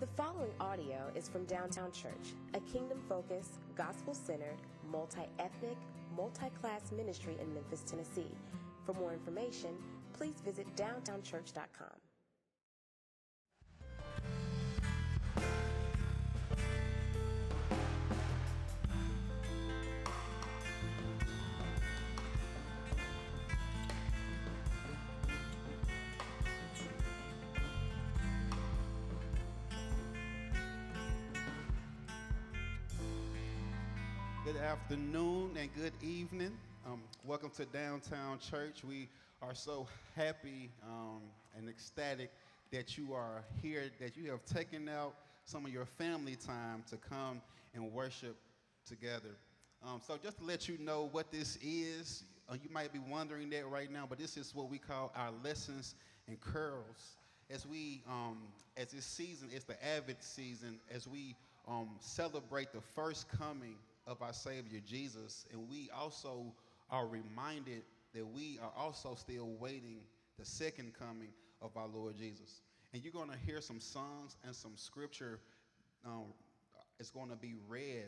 The following audio is from Downtown Church, a kingdom-focused, gospel-centered, multi-ethnic, multi-class ministry in Memphis, Tennessee. For more information, please visit downtownchurch.com. Good afternoon and good evening. Welcome to Downtown Church. We are so happy and ecstatic that you are here, that you have taken out some of your family time to come and worship together. So just to let you know what this is, you might be wondering that right now, but this is what we call our lessons and curls. As we, as this season, it's the Advent season, as we celebrate the first coming of our Savior Jesus, and we also are reminded that we are also still waiting the second coming of our Lord Jesus. And you're going to hear some songs and some scripture is going to be read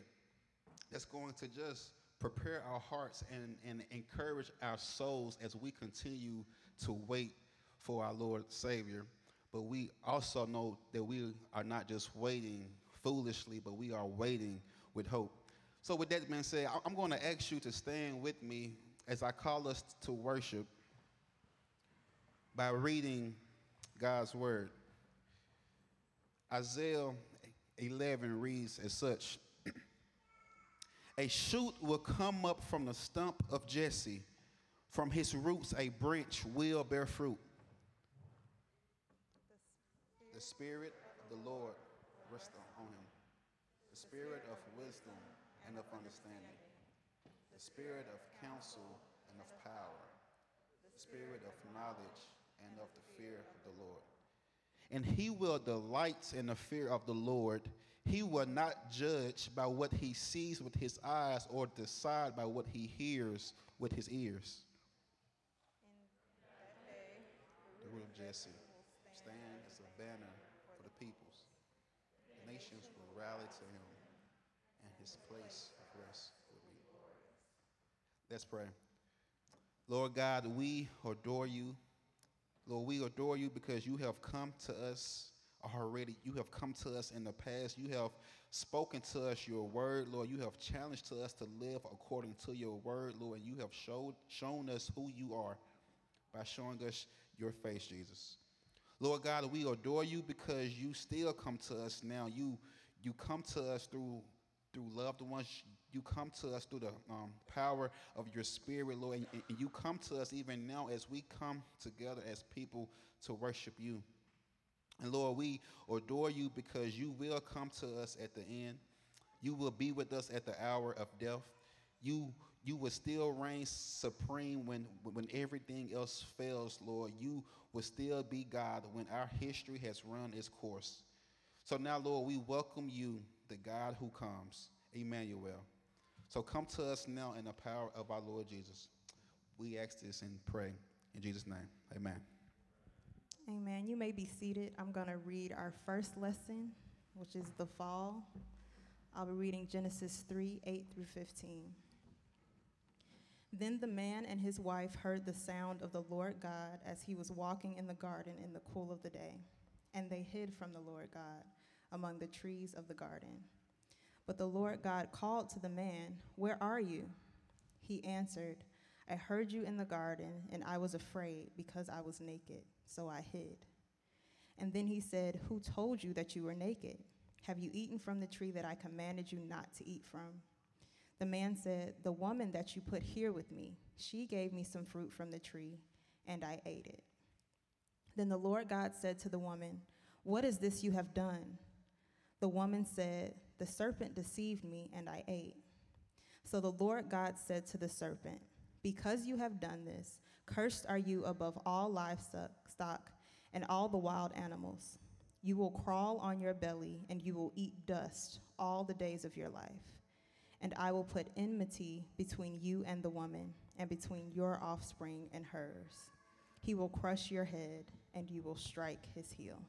that's going to just prepare our hearts and encourage our souls as we continue to wait for our Lord Savior. But we also know that we are not just waiting foolishly, but we are waiting with hope. So with that being said, I'm going to ask you to stand with me as I call us to worship by reading God's word. Isaiah 11 reads as such. A shoot will come up from the stump of Jesse. From his roots, a branch will bear fruit. The Spirit of the Lord rests on him. The Spirit of wisdom and of understanding, the spirit of counsel and of power, the spirit of knowledge and of the fear of the Lord. And he will delight in the fear of the Lord. He will not judge by what he sees with his eyes or decide by what he hears with his ears. In that day, the root of Jesse will stand as a banner for the peoples. The nations will rally to him. His place of rest will be glorious. Let's pray. Lord God, we adore you. Lord, we adore you because you have come to us already. You have come to us in the past. You have spoken to us your word, Lord. You have challenged to us to live according to your word, Lord. And you have shown us who you are by showing us your face, Jesus. Lord God, we adore you because you still come to us now. You come to us through loved ones. You come to us through the power of your spirit, Lord, and you come to us even now as we come together as people to worship you. And Lord, we adore you because you will come to us at the end. You will be with us at the hour of death. You will still reign supreme when everything else fails, Lord. You will still be God when our history has run its course. So now, Lord, we welcome you, the God who comes, Emmanuel. So come to us now in the power of our Lord Jesus. We ask this and pray in Jesus' name. Amen. Amen. You may be seated. I'm going to read our first lesson, which is the fall. I'll be reading Genesis 3:8 through 15. Then the man and his wife heard the sound of the Lord God as he was walking in the garden in the cool of the day, and they hid from the Lord God among the trees of the garden. But the Lord God called to the man, "Where are you?" He answered, "I heard you in the garden, and I was afraid because I was naked, so I hid." And then he said, "Who told you that you were naked? Have you eaten from the tree that I commanded you not to eat from?" The man said, "The woman that you put here with me, she gave me some fruit from the tree, and I ate it." Then the Lord God said to the woman, "What is this you have done?" The woman said, "The serpent deceived me, and I ate." So the Lord God said to the serpent, "Because you have done this, cursed are you above all livestock and all the wild animals. You will crawl on your belly, and you will eat dust all the days of your life. And I will put enmity between you and the woman, and between your offspring and hers. He will crush your head, and you will strike his heel."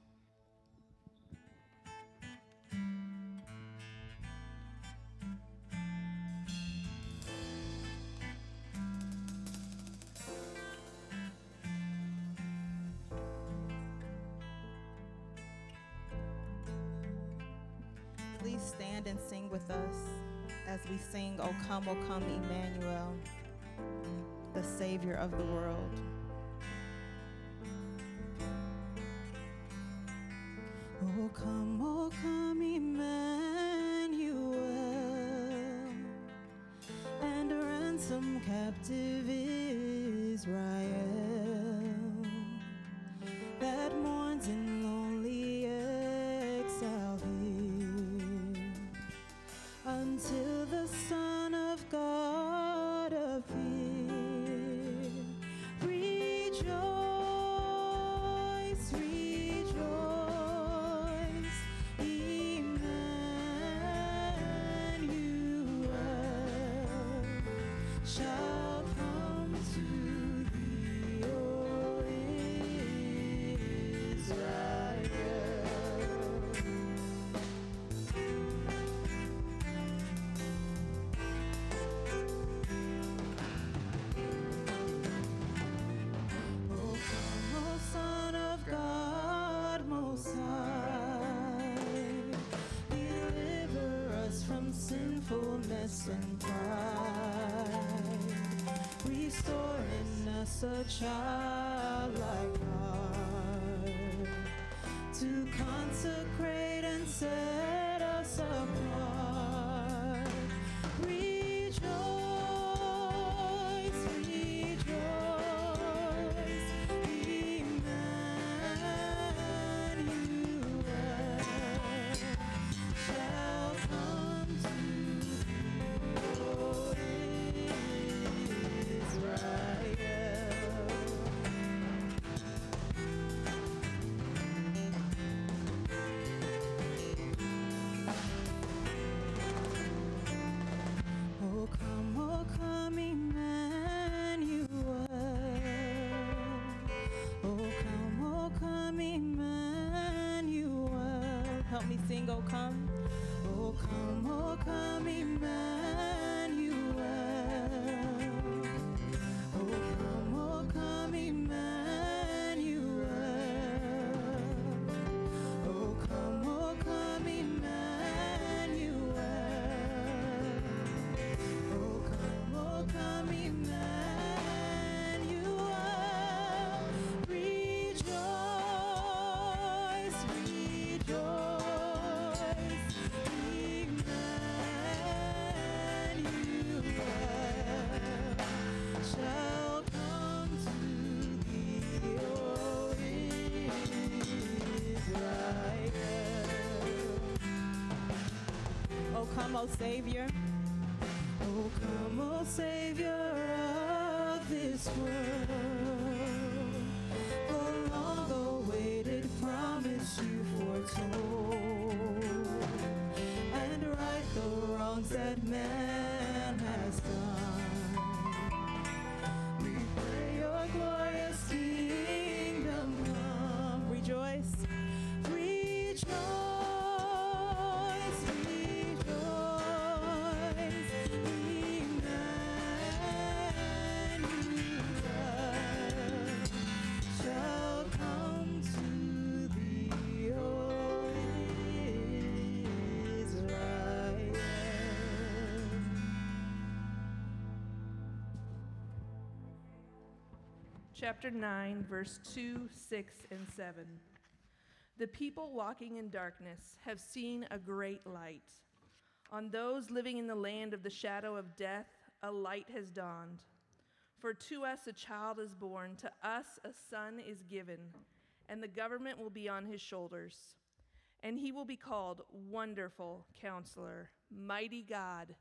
please stand and sing with us as we sing, O Come, Emmanuel, the Savior of the world. O come, Emmanuel, and ransom captive Israel that mourns in lonely exile here until the Son of God appear. Rejoice, rejoice, Emmanuel shall come to thee, O Israel. O come, O Son of God Most High, deliver us from sinfulness and pride, restore in us a childlike heart, to consecrate and set us apart. Rejoice, rejoice, Emmanuel shall come to thee, O Israel. O come, Emmanuel. O come, Emmanuel. Help me sing, O come. O come, Emmanuel. O come, Emmanuel. O come, Emmanuel. O come, Emmanuel. Rejoice, rejoice, Emmanuel shall come to thee, O Israel. O come, O Savior. O Savior of this world, the long-awaited promise you foretold, and right the wrongs that man has done. We pray your glorious kingdom come. Rejoice. Rejoice, rejoice, Emmanuel shall come to thee, O Israel. Chapter 9, verse 2, 6, and 7. The people walking in darkness have seen a great light. On those living in the land of the shadow of death, a light has dawned. For to us a child is born, to us a son is given, and the government will be on his shoulders. And he will be called Wonderful Counselor, Mighty God,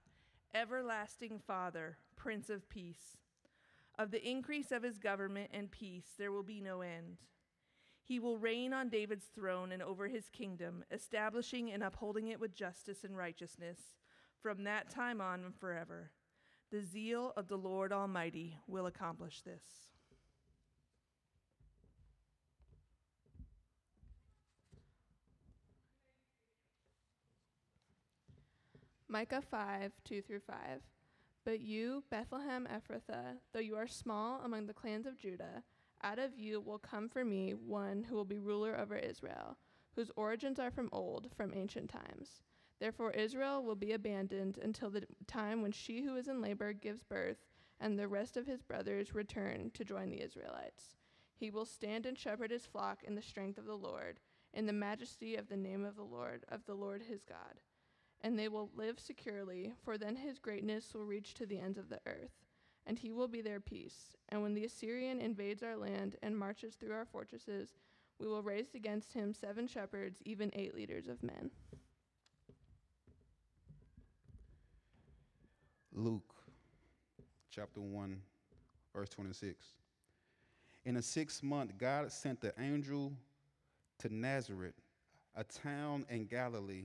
Everlasting Father, Prince of Peace. Of the increase of his government and peace there will be no end. He will reign on David's throne and over his kingdom, establishing and upholding it with justice and righteousness from that time on and forever. The zeal of the Lord Almighty will accomplish this. Micah 5, 2 through 5. But you, Bethlehem Ephrathah, though you are small among the clans of Judah, out of you will come for me one who will be ruler over Israel, whose origins are from old, from ancient times. Therefore Israel will be abandoned until the time when she who is in labor gives birth, and the rest of his brothers return to join the Israelites. He will stand and shepherd his flock in the strength of the Lord, in the majesty of the name of the Lord his God. And they will live securely, for then his greatness will reach to the ends of the earth, and he will be their peace. And when the Assyrian invades our land and marches through our fortresses, we will raise against him 7 shepherds, even 8 leaders of men. Luke, chapter 1, verse 26. In the 6th month, God sent the angel to Nazareth, a town in Galilee,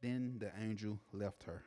Then the angel left her.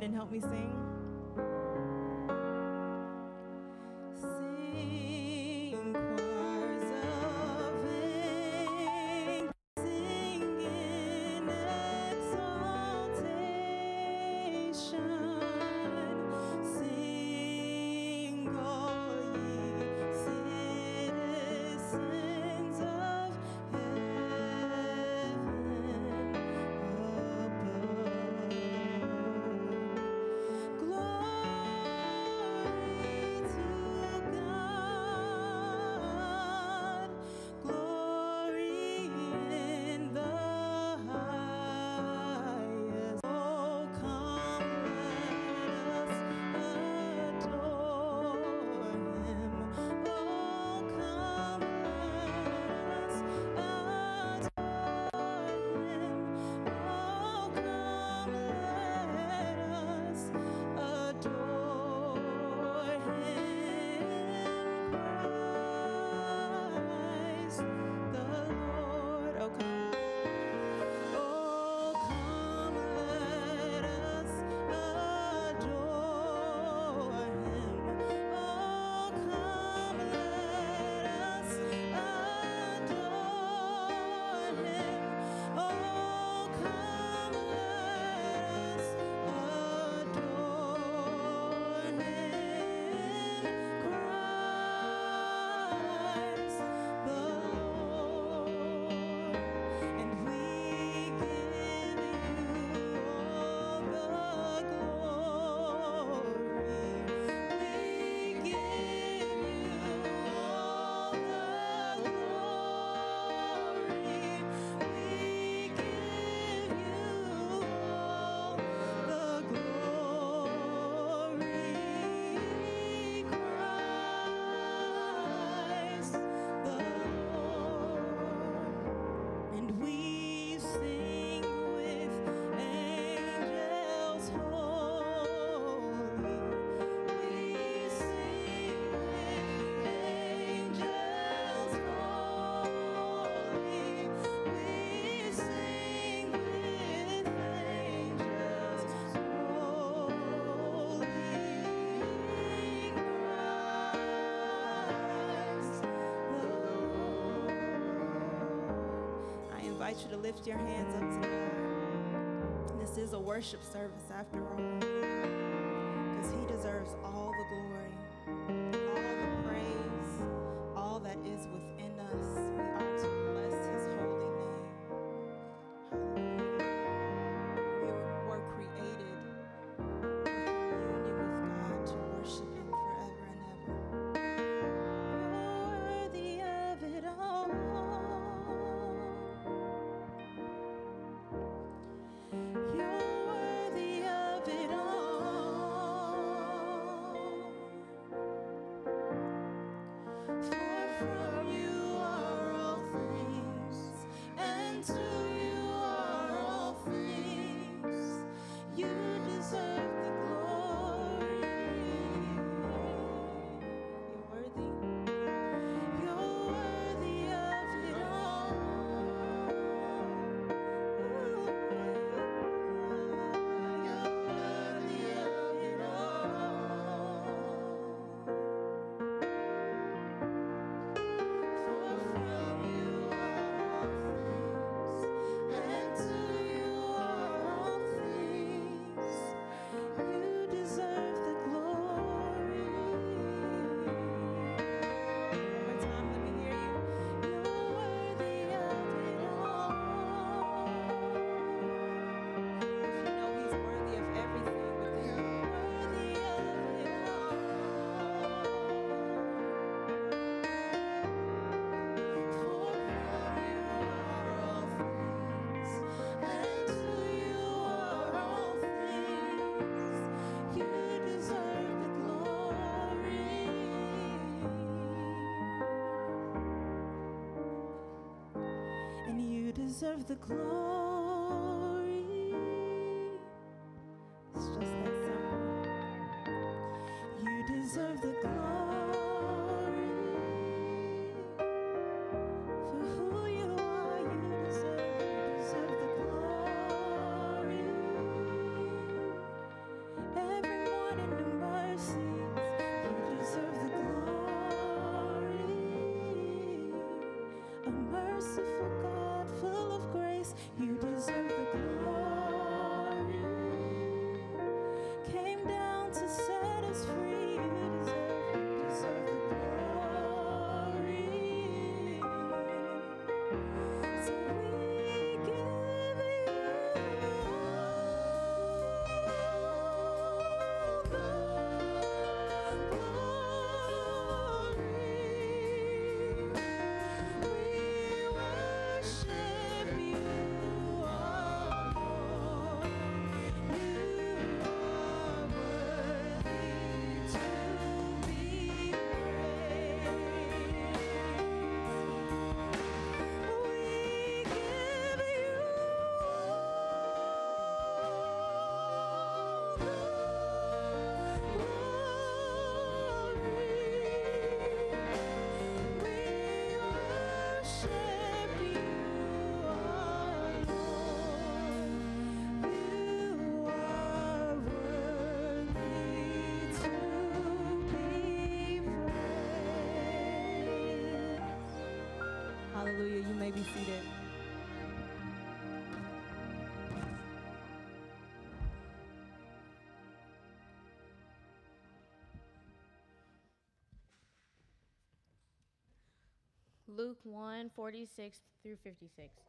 And help me sing. Glory. invite you to lift your hands up to God. This is a worship service after all, because he deserves all the glory, all the praise, all that is within us. We are to bless his holy name. Hallelujah. We were created in communion with God to worship him forever and ever. You're worthy of it all. The glory, it's just that simple. You deserve the glory for who you are. You deserve the glory. Every morning new mercies, you deserve the glory. A merciful God, full of grace, you deserve the glory. Came down to set us free, you deserve the glory. So we give you the glory. We worship Luke 1:46 through 56.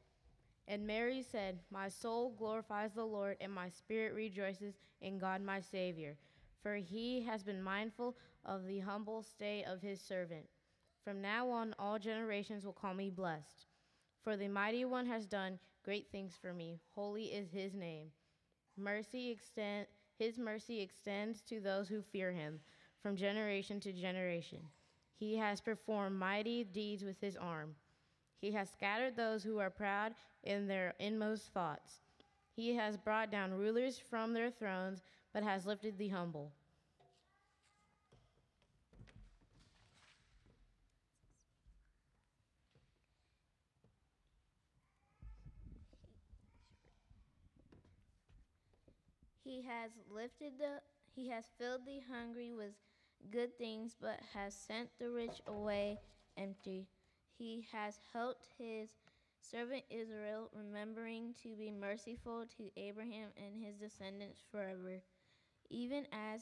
And Mary said, "My soul glorifies the Lord, and my spirit rejoices in God my Savior, for he has been mindful of the humble state of his servant. From now on, all generations will call me blessed. For the Mighty One has done great things for me. Holy is his name. His mercy extends to those who fear him from generation to generation. He has performed mighty deeds with his arm. He has scattered those who are proud in their inmost thoughts. He has brought down rulers from their thrones, but has lifted the humble." He has filled the hungry with good things, but has sent the rich away empty. He has helped his Servant Israel, remembering to be merciful to Abraham and his descendants forever, even as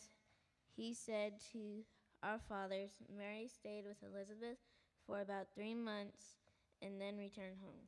he said to our fathers. Mary stayed with Elizabeth for about 3 months and then returned home.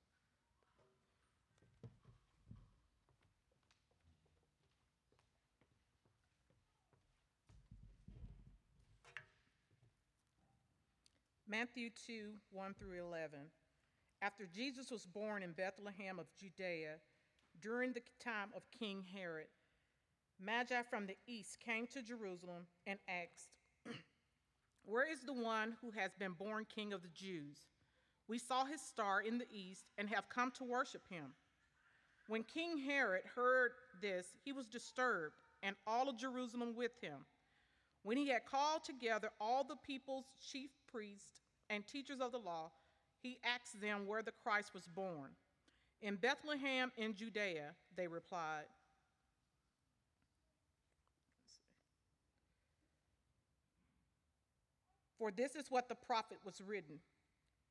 Matthew 2, 1 through 11. After Jesus was born in Bethlehem of Judea, during the time of King Herod, Magi from the east came to Jerusalem and asked, "Where is the one who has been born King of the Jews? We saw his star in the east and have come to worship him." When King Herod heard this, he was disturbed, and all of Jerusalem with him. When he had called together all the people's chief priests and teachers of the law, he asked them where the Christ was born. "In Bethlehem in Judea," they replied. "For this is what the prophet was written.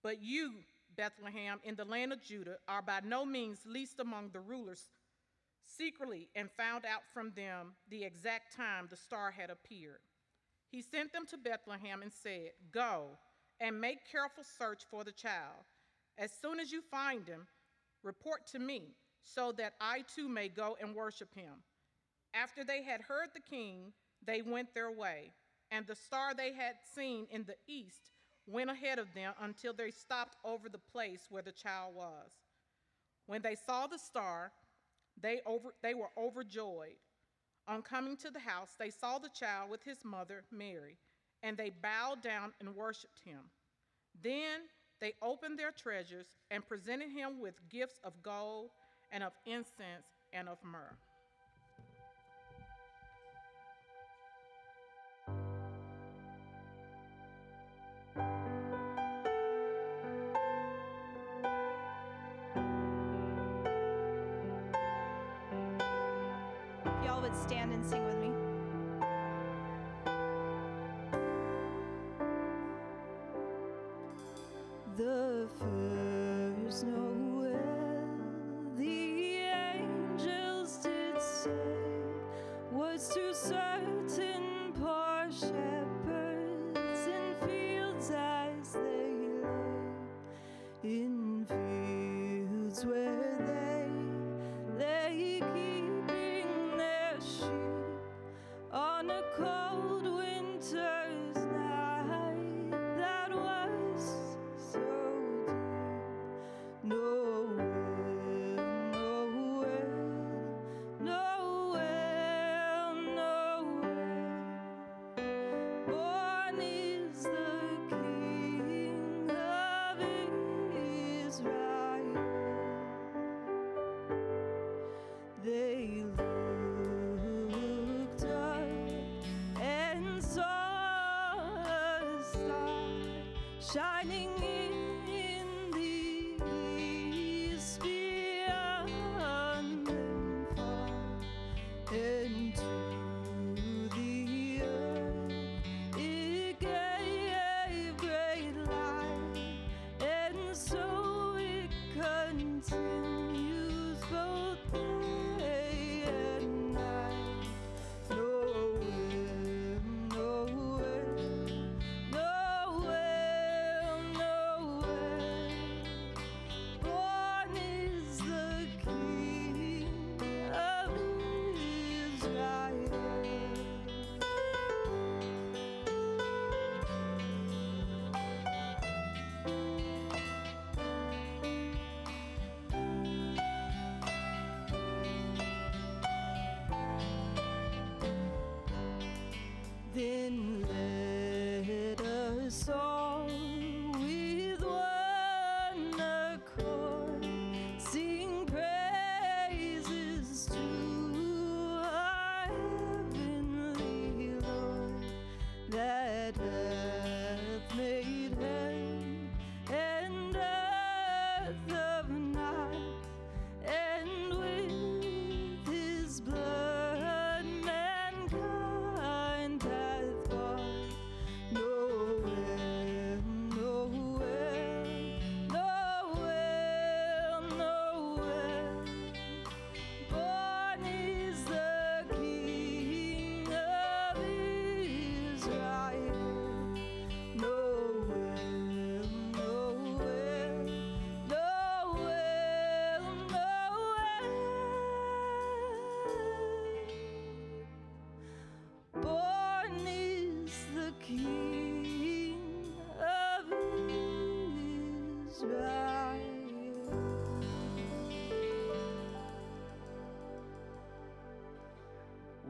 But you, Bethlehem, in the land of Judah, are by no means least among the rulers secretly, and found out from them the exact time the star had appeared." He sent them to Bethlehem and said, "Go and make careful search for the child. As soon as you find him, report to me, so that I too may go and worship him." After they had heard the king, they went their way, and the star they had seen in the east went ahead of them until they stopped over the place where the child was. When they saw the star, they were overjoyed. On coming to the house, they saw the child with his mother, Mary, and they bowed down and worshiped him. Then they opened their treasures and presented him with gifts of gold and of incense and of myrrh. Y'all would stand and sing with me. The first Noel, the angels did say, was to certain poor shepherds in fields as they lay, in fields where they lay keeping their sheep on a cold winter's night that was so deep. Noel, Noel, Noel, Noel, born is the King of Israel. They looked up and saw a star shining in the east beyond them far, and to the earth it gave great light, and so it continues both day and night. Nowhere, nowhere, nowhere,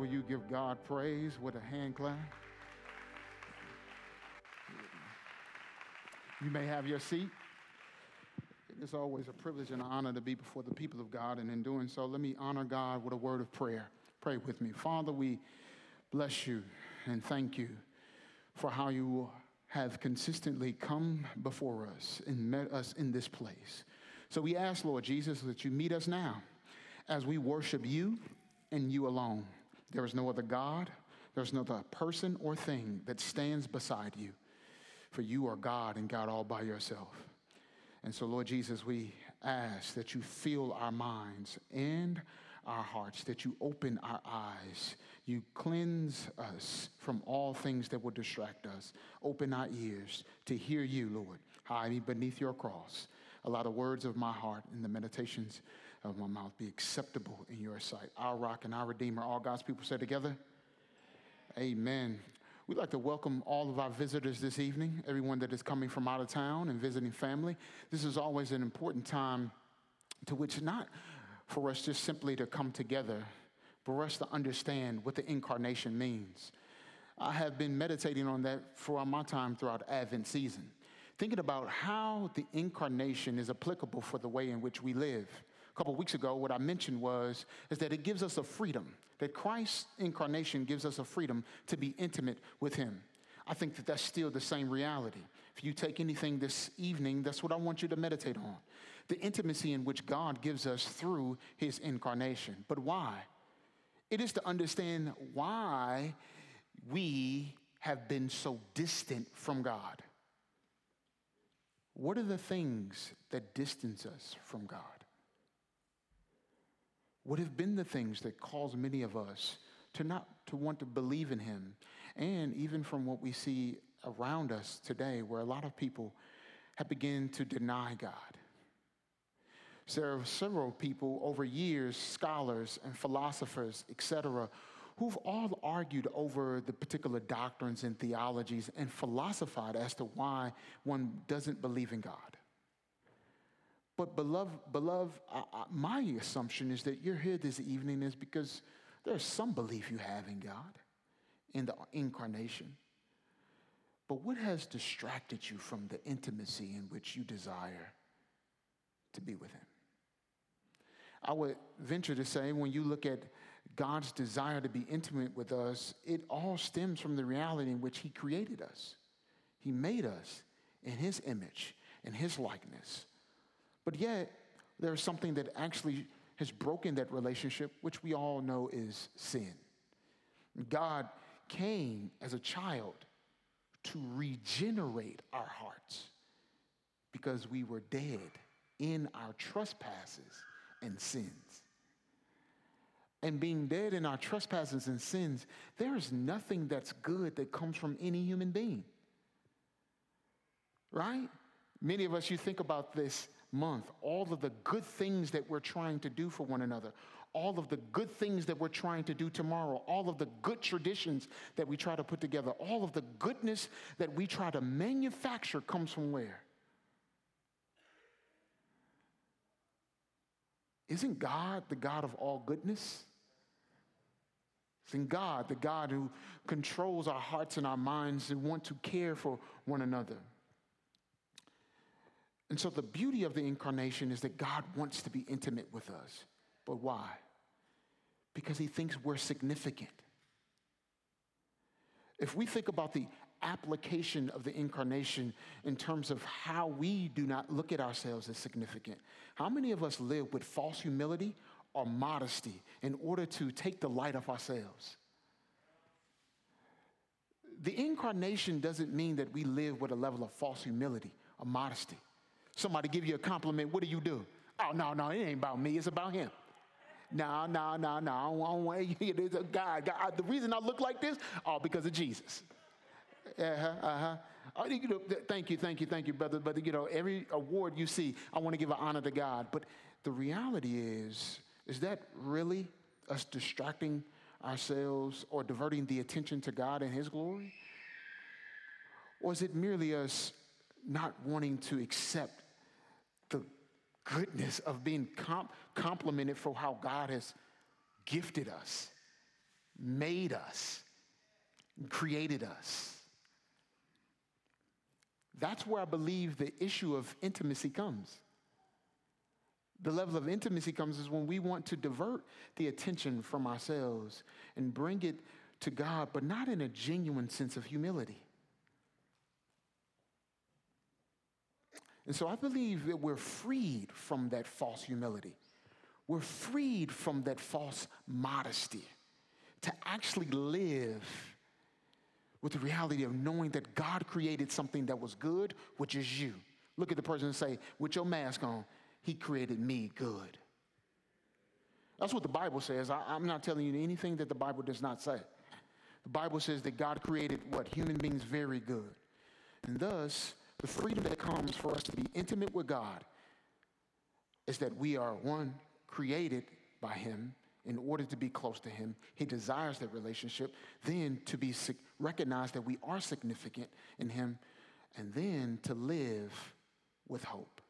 Will you give God praise with a hand clap? You may have your seat. It's always a privilege and an honor to be before the people of God, and in doing so, let me honor God with a word of prayer. Pray with me. Father, we bless you and thank you for how you have consistently come before us and met us in this place. So we ask, Lord Jesus, that you meet us now as we worship you and you alone. There is no other God, there's no other person or thing that stands beside you, for you are God and God all by yourself. And so, Lord Jesus, we ask that you fill our minds and our hearts, that you open our eyes, you cleanse us from all things that will distract us. Open our ears to hear you, Lord. Hide me beneath your cross. Allow the words of my heart and the meditations of my mouth be acceptable in your sight. Our rock and our redeemer. All God's people say together, amen. We'd like to welcome all of our visitors this evening, everyone that is coming from out of town and visiting family. This is always an important time to which not for us just simply to come together, but for us to understand what the incarnation means. I have been meditating on that for my time throughout Advent season, thinking about how the incarnation is applicable for the way in which we live. A couple of weeks ago, what I mentioned is that it gives us a freedom, that Christ's incarnation gives us a freedom to be intimate with him. I think that that's still the same reality. If you take anything this evening, that's what I want you to meditate on, the intimacy in which God gives us through his incarnation. But why? It is to understand why we have been so distant from God. What are the things that distance us from God? What have been the things that cause many of us to not to want to believe in him? And even from what we see around us today, where a lot of people have begun to deny God. There are several people over years, scholars and philosophers, etc., who've all argued over the particular doctrines and theologies and philosophized as to why one doesn't believe in God. But beloved, my assumption is that you're here this evening is because there's some belief you have in God, in the incarnation. But what has distracted you from the intimacy in which you desire to be with him? I would venture to say when you look at God's desire to be intimate with us, it all stems from the reality in which he created us. He made us in his image, in his likeness. But yet, there's something that actually has broken that relationship, which we all know is sin. God came as a child to regenerate our hearts because we were dead in our trespasses and sins. And being dead in our trespasses and sins, there is nothing that's good that comes from any human being, right? Many of us, you think about this month, all of the good things that we're trying to do for one another, all of the good things that we're trying to do tomorrow, all of the good traditions that we try to put together, all of the goodness that we try to manufacture comes from where? Isn't God the God of all goodness? Isn't God the God who controls our hearts and our minds and want to care for one another? And so the beauty of the incarnation is that God wants to be intimate with us. But why? Because he thinks we're significant. If we think about the application of the incarnation in terms of how we do not look at ourselves as significant, how many of us live with false humility or modesty in order to take the light off ourselves? The incarnation doesn't mean that we live with a level of false humility or modesty. Somebody give you a compliment, what do you do? Oh, no, it ain't about me, it's about him. No, it's a God. The reason I look like this, oh, because of Jesus. Oh, thank you, brother. But, every award you see, I want to give an honor to God. But the reality is that really us distracting ourselves or diverting the attention to God and his glory? Or is it merely us not wanting to accept the goodness of being complimented for how God has gifted us, made us and created us. That's where I believe the issue of intimacy comes. The level of intimacy comes is when we want to divert the attention from ourselves and bring it to God, but not in a genuine sense of humility. And so I believe that we're freed from that false humility. We're freed from that false modesty to actually live with the reality of knowing that God created something that was good, which is you. Look at the person and say, with your mask on, he created me good. That's what the Bible says. I'm not telling you anything that the Bible does not say. The Bible says that God created what? Human beings very good. And thus, the freedom that comes for us to be intimate with God is that we are one, created by him, in order to be close to him. He desires that relationship. Then to be recognized that we are significant in him. And then to live with hope.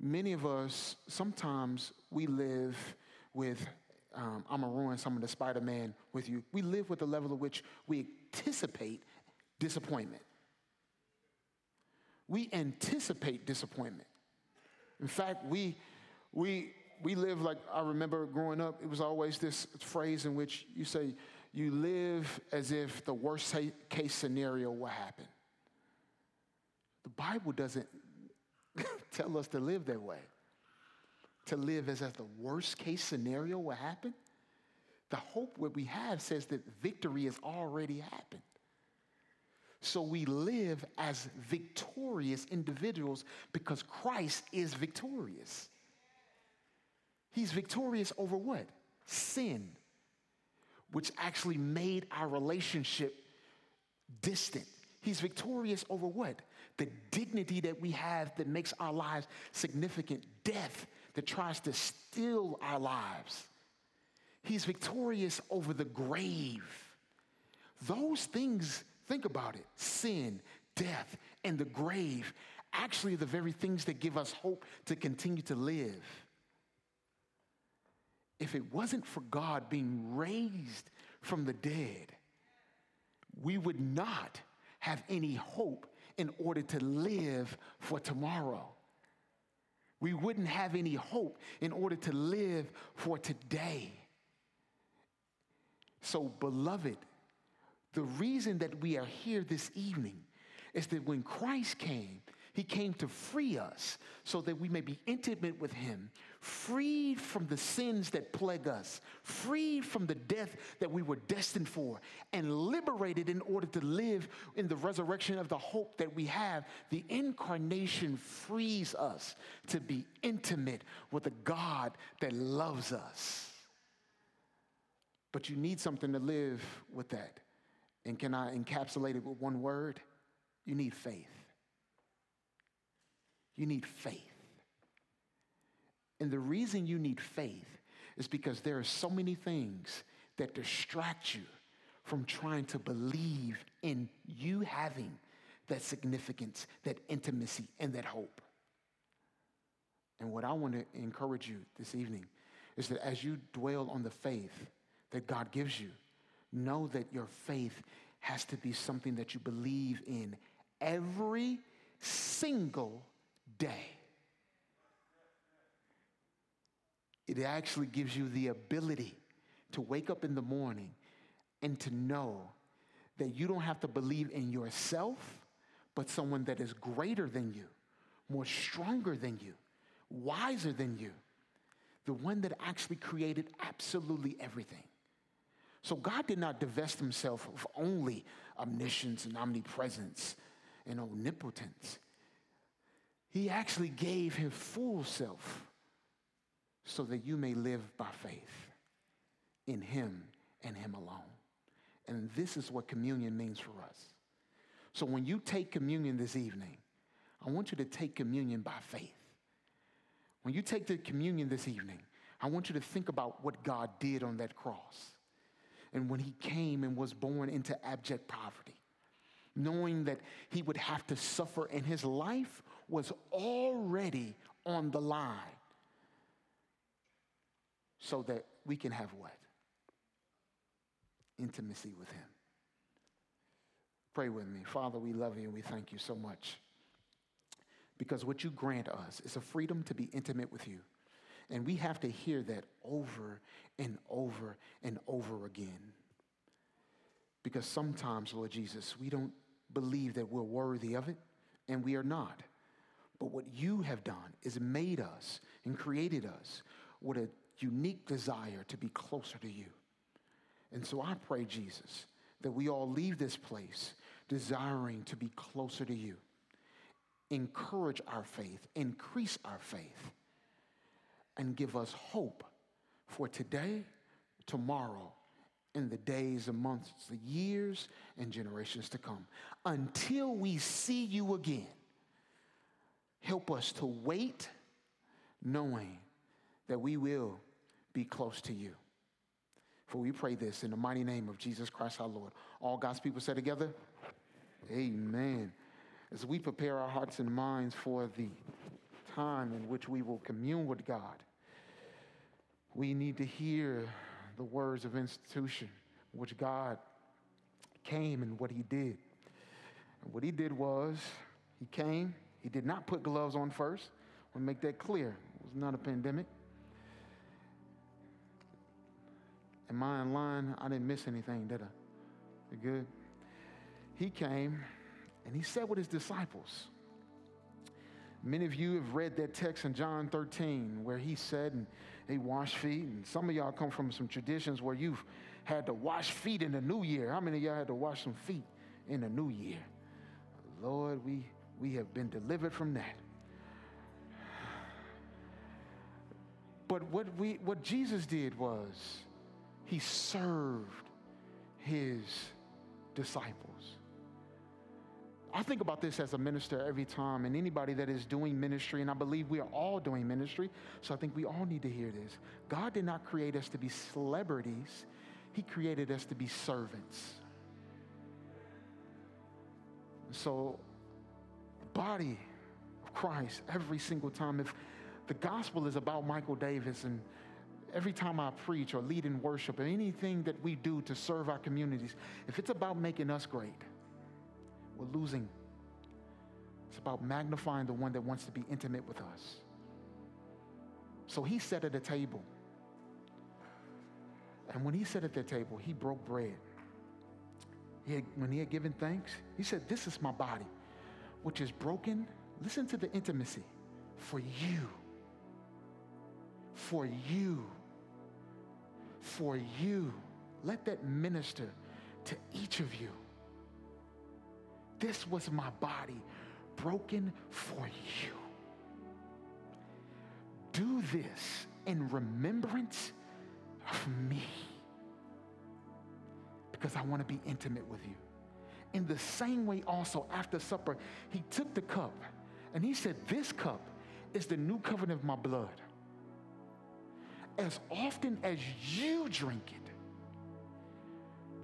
Many of us, sometimes we live with, I'm going to ruin some of the Spider-Man with you. We live with the level at which we anticipate disappointment. We anticipate disappointment. In fact, we live like, I remember growing up, it was always this phrase in which you say, you live as if the worst case scenario will happen. The Bible doesn't tell us to live that way. To live as if the worst case scenario will happen. The hope that we have says that victory has already happened. So we live as victorious individuals because Christ is victorious. He's victorious over what? Sin, which actually made our relationship distant. He's victorious over what? The dignity that we have that makes our lives significant. Death that tries to steal our lives. He's victorious over the grave. Those things, think about it. Sin, death, and the grave actually are the very things that give us hope to continue to live. If it wasn't for God being raised from the dead, we would not have any hope in order to live for tomorrow. We wouldn't have any hope in order to live for today. So, beloved, the reason that we are here this evening is that when Christ came, he came to free us so that we may be intimate with him, freed from the sins that plague us, freed from the death that we were destined for, and liberated in order to live in the resurrection of the hope that we have. The incarnation frees us to be intimate with a God that loves us. But you need something to live with that. And can I encapsulate it with one word? You need faith. You need faith. And the reason you need faith is because there are so many things that distract you from trying to believe in you having that significance, that intimacy, and that hope. And what I want to encourage you this evening is that as you dwell on the faith that God gives you, know that your faith has to be something that you believe in every single day. It actually gives you the ability to wake up in the morning and to know that you don't have to believe in yourself, but someone that is greater than you, more stronger than you, wiser than you, the one that actually created absolutely everything. So God did not divest himself of only omniscience and omnipresence and omnipotence. He actually gave his full self so that you may live by faith in him and him alone. And this is what communion means for us. So when you take communion this evening, I want you to take communion by faith. When you take the communion this evening, I want you to think about what God did on that cross. And when he came and was born into abject poverty, knowing that he would have to suffer and his life was already on the line so that we can have what? intimacy with him. Pray with me. Father, we love you and we thank you so much, because what you grant us is a freedom to be intimate with you. And we have to hear that over and over and over again. Because sometimes, Lord Jesus, we don't believe that we're worthy of it, and we are not. But what you have done is made us and created us with a unique desire to be closer to you. And so I pray, Jesus, that we all leave this place desiring to be closer to you. Encourage our faith, increase our faith, and give us hope for today, tomorrow, in the days, the months, the years, and generations to come. Until we see you again, help us to wait, knowing that we will be close to you. For we pray this in the mighty name of Jesus Christ our Lord. All God's people say together, amen. As we prepare our hearts and minds for the time in which we will commune with God, we need to hear the words of institution, which God came and what he did. And what he did was, he came, he did not put gloves on first. I want to make that clear. It was not a pandemic. Am I in line? I didn't miss anything, did I? You good? He came and he sat with his disciples. Many of you have read that text in John 13 where he said, and he washed feet. And some of y'all come from some traditions where you've had to wash feet in the new year. How many of y'all had to wash some feet in the new year? Lord, we have been delivered from that. But what Jesus did was he served his disciples. I think about this as a minister every time, and anybody that is doing ministry, and I believe we are all doing ministry, so I think we all need to hear this. God did not create us to be celebrities. He created us to be servants. So the body of Christ, every single time, if the gospel is about Michael Davis, and every time I preach or lead in worship or anything that we do to serve our communities, if it's about making us great, we're losing. It's about magnifying the one that wants to be intimate with us. So he sat at a table. And when he sat at the table, he broke bread. When he had given thanks, he said, "This is my body, which is broken." Listen to the intimacy. For you. For you. For you. Let that minister to each of you. This was my body broken for you. Do this in remembrance of me, because I want to be intimate with you. In the same way also, after supper, he took the cup and he said, "This cup is the new covenant of my blood. As often as you drink it,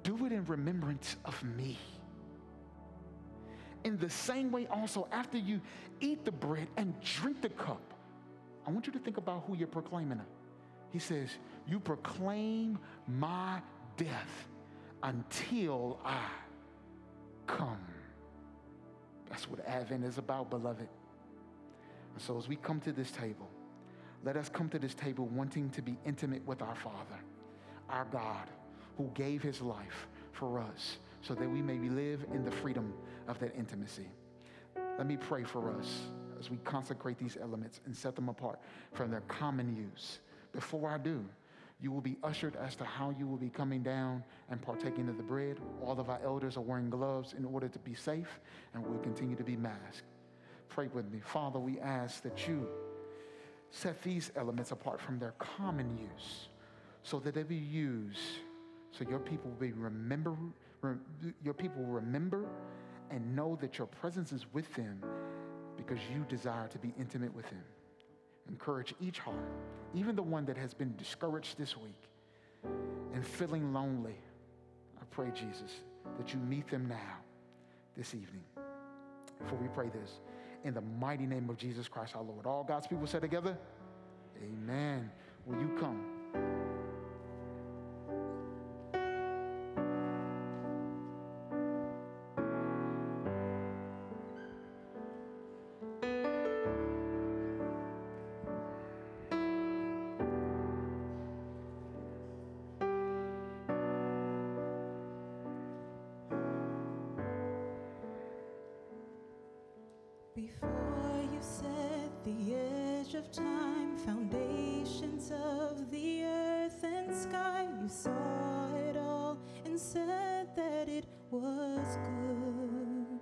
do it in remembrance of me." In the same way also, after you eat the bread and drink the cup, I want you to think about who you're proclaiming. He says, "You proclaim my death until I come." That's what Advent is about, beloved. And so as we come to this table, let us come to this table wanting to be intimate with our Father, our God, who gave his life for us, so that we may live in the freedom of that intimacy. Let me pray for us as we consecrate these elements and set them apart from their common use. Before I do, you will be ushered as to how you will be coming down and partaking of the bread. All of our elders are wearing gloves in order to be safe, and we'll continue to be masked. Pray with me. Father, we ask that you set these elements apart from their common use, so that they be used so your people will remember and know that your presence is with them, because you desire to be intimate with them. Encourage each heart, even the one that has been discouraged this week and feeling lonely. I pray, Jesus, that you meet them now, this evening. For we pray this in the mighty name of Jesus Christ our Lord. All God's people say together, amen. Will you come? of time, foundations of the earth and sky, you saw it all and said that it was good.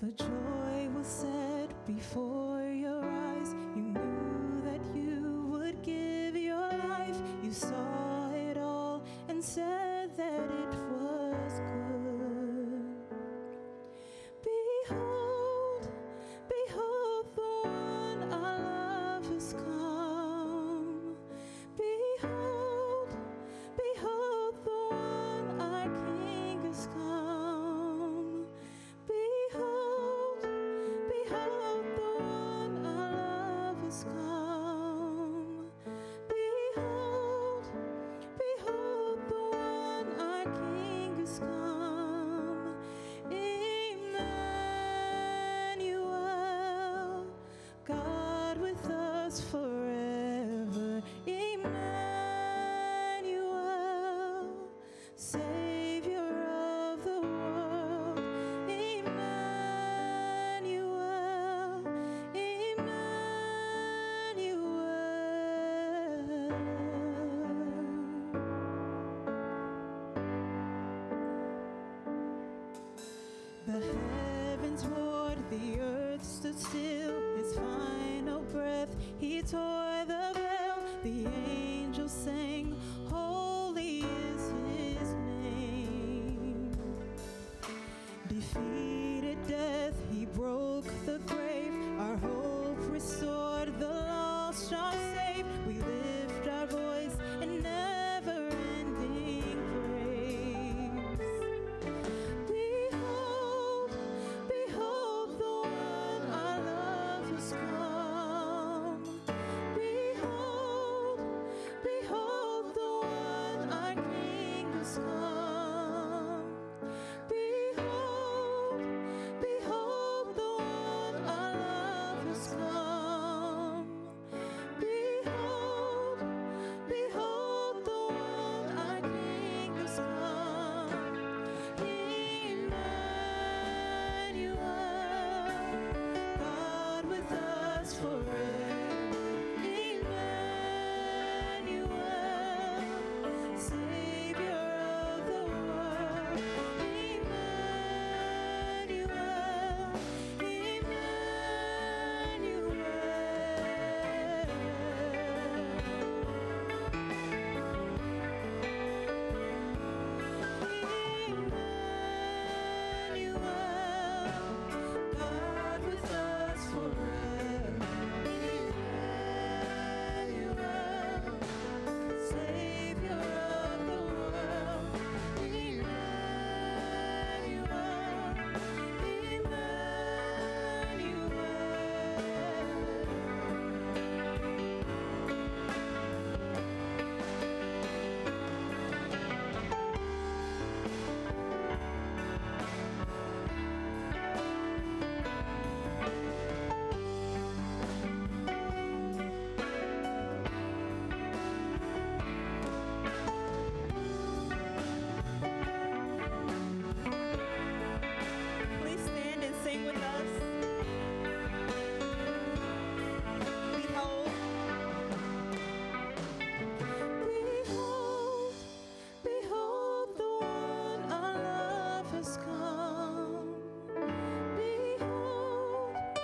The joy was set before your eyes, you knew that you would give your life, you saw it all and said that it was good. Behold, behold, the one I love has come. Behold, behold, the one our King has come. Behold, behold, the one I love has come. Behold, behold, the one our King has come. Emmanuel, God with us forever. Emmanuel, Savior of the world. Emmanuel, Emmanuel. The heavens roared, the earth stood still. His final breath, he tore the veil. The angels sang, holy is his name. Defeated death, he broke the grave. Our hope restored, the lost are saved. We lift our voice in never-ending praise. Behold, behold, the one our love has come. Behold, behold, the one our King has come. Behold, behold, the one our love has come. Behold, behold, the one our King has come. Emmanuel, God with us forever. Emmanuel, Savior of the world. Emmanuel, Emmanuel, God with us forever. Emmanuel, Savior of the world. Emmanuel, Emmanuel. Please stand and sing with us. Behold. Behold, behold, the one our love has come. Behold,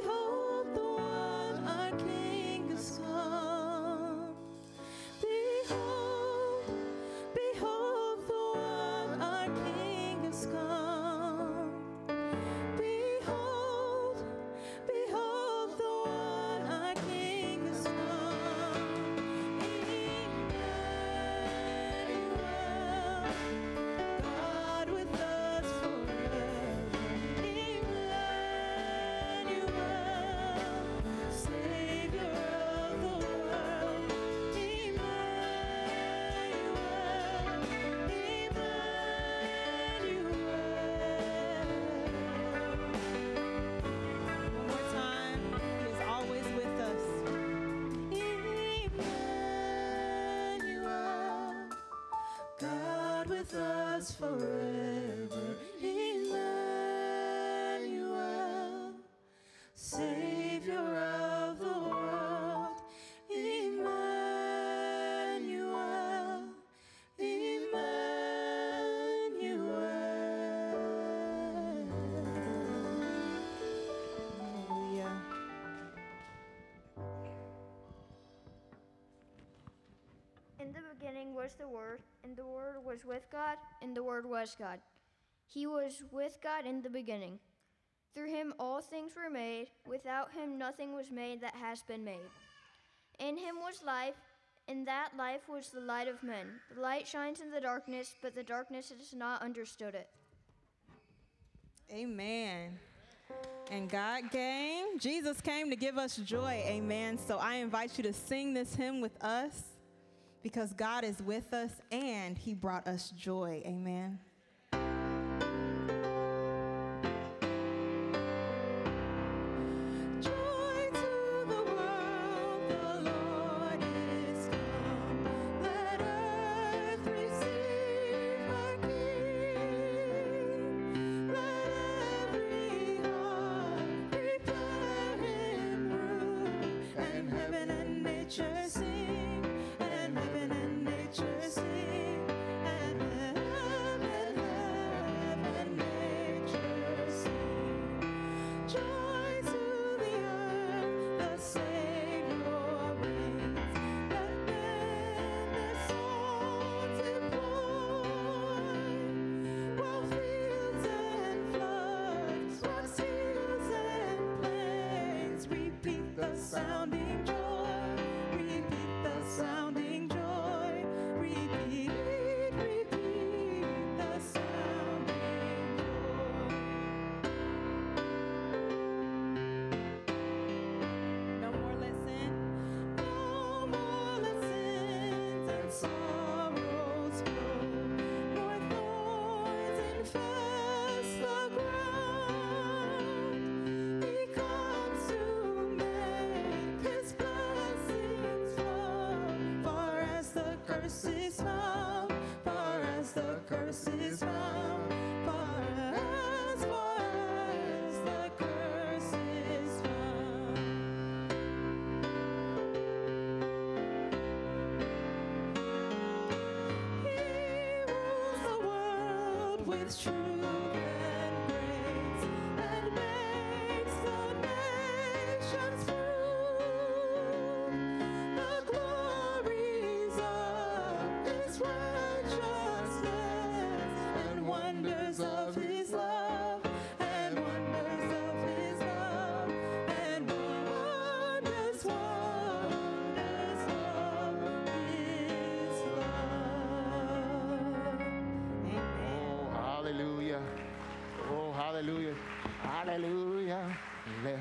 behold, the one our King has come. Behold, behold, the one our King has come. Behold, behold, the one our King has come. Emmanuel, God with us forever. Emmanuel, Savior of the world. Emmanuel, Emmanuel. One more time, he is always with us. Emmanuel, God with us forever. Emmanuel, Savior was the Word, and the Word was with God, and the Word was God. He was with God in the beginning. Through him all things were made. Without him nothing was made that has been made. In him was life, and that life was the light of men. The light shines in the darkness, but the darkness has not understood it. Amen. And God came. Jesus came to give us joy. Amen. So I invite you to sing this hymn with us, because God is with us and he brought us joy. Amen.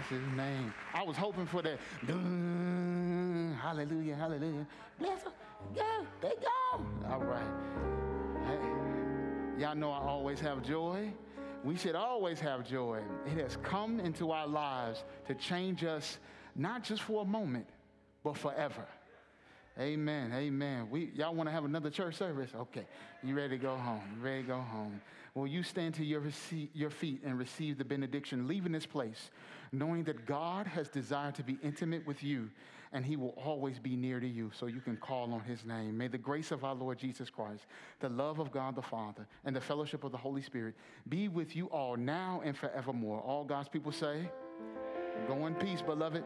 His name. I was hoping for that. Dun, hallelujah, hallelujah. Bless them. Yeah, they go. All right. Hey, y'all know I always have joy. We should always have joy. It has come into our lives to change us, not just for a moment, but forever. Amen, amen. Y'all want to have another church service? Okay. You ready to go home? You ready to go home? Will you stand to your feet and receive the benediction, leaving this place, knowing that God has desired to be intimate with you, and he will always be near to you, so you can call on his name. May the grace of our Lord Jesus Christ, the love of God the Father, and the fellowship of the Holy Spirit be with you all now and forevermore. All God's people say, go in peace, beloved.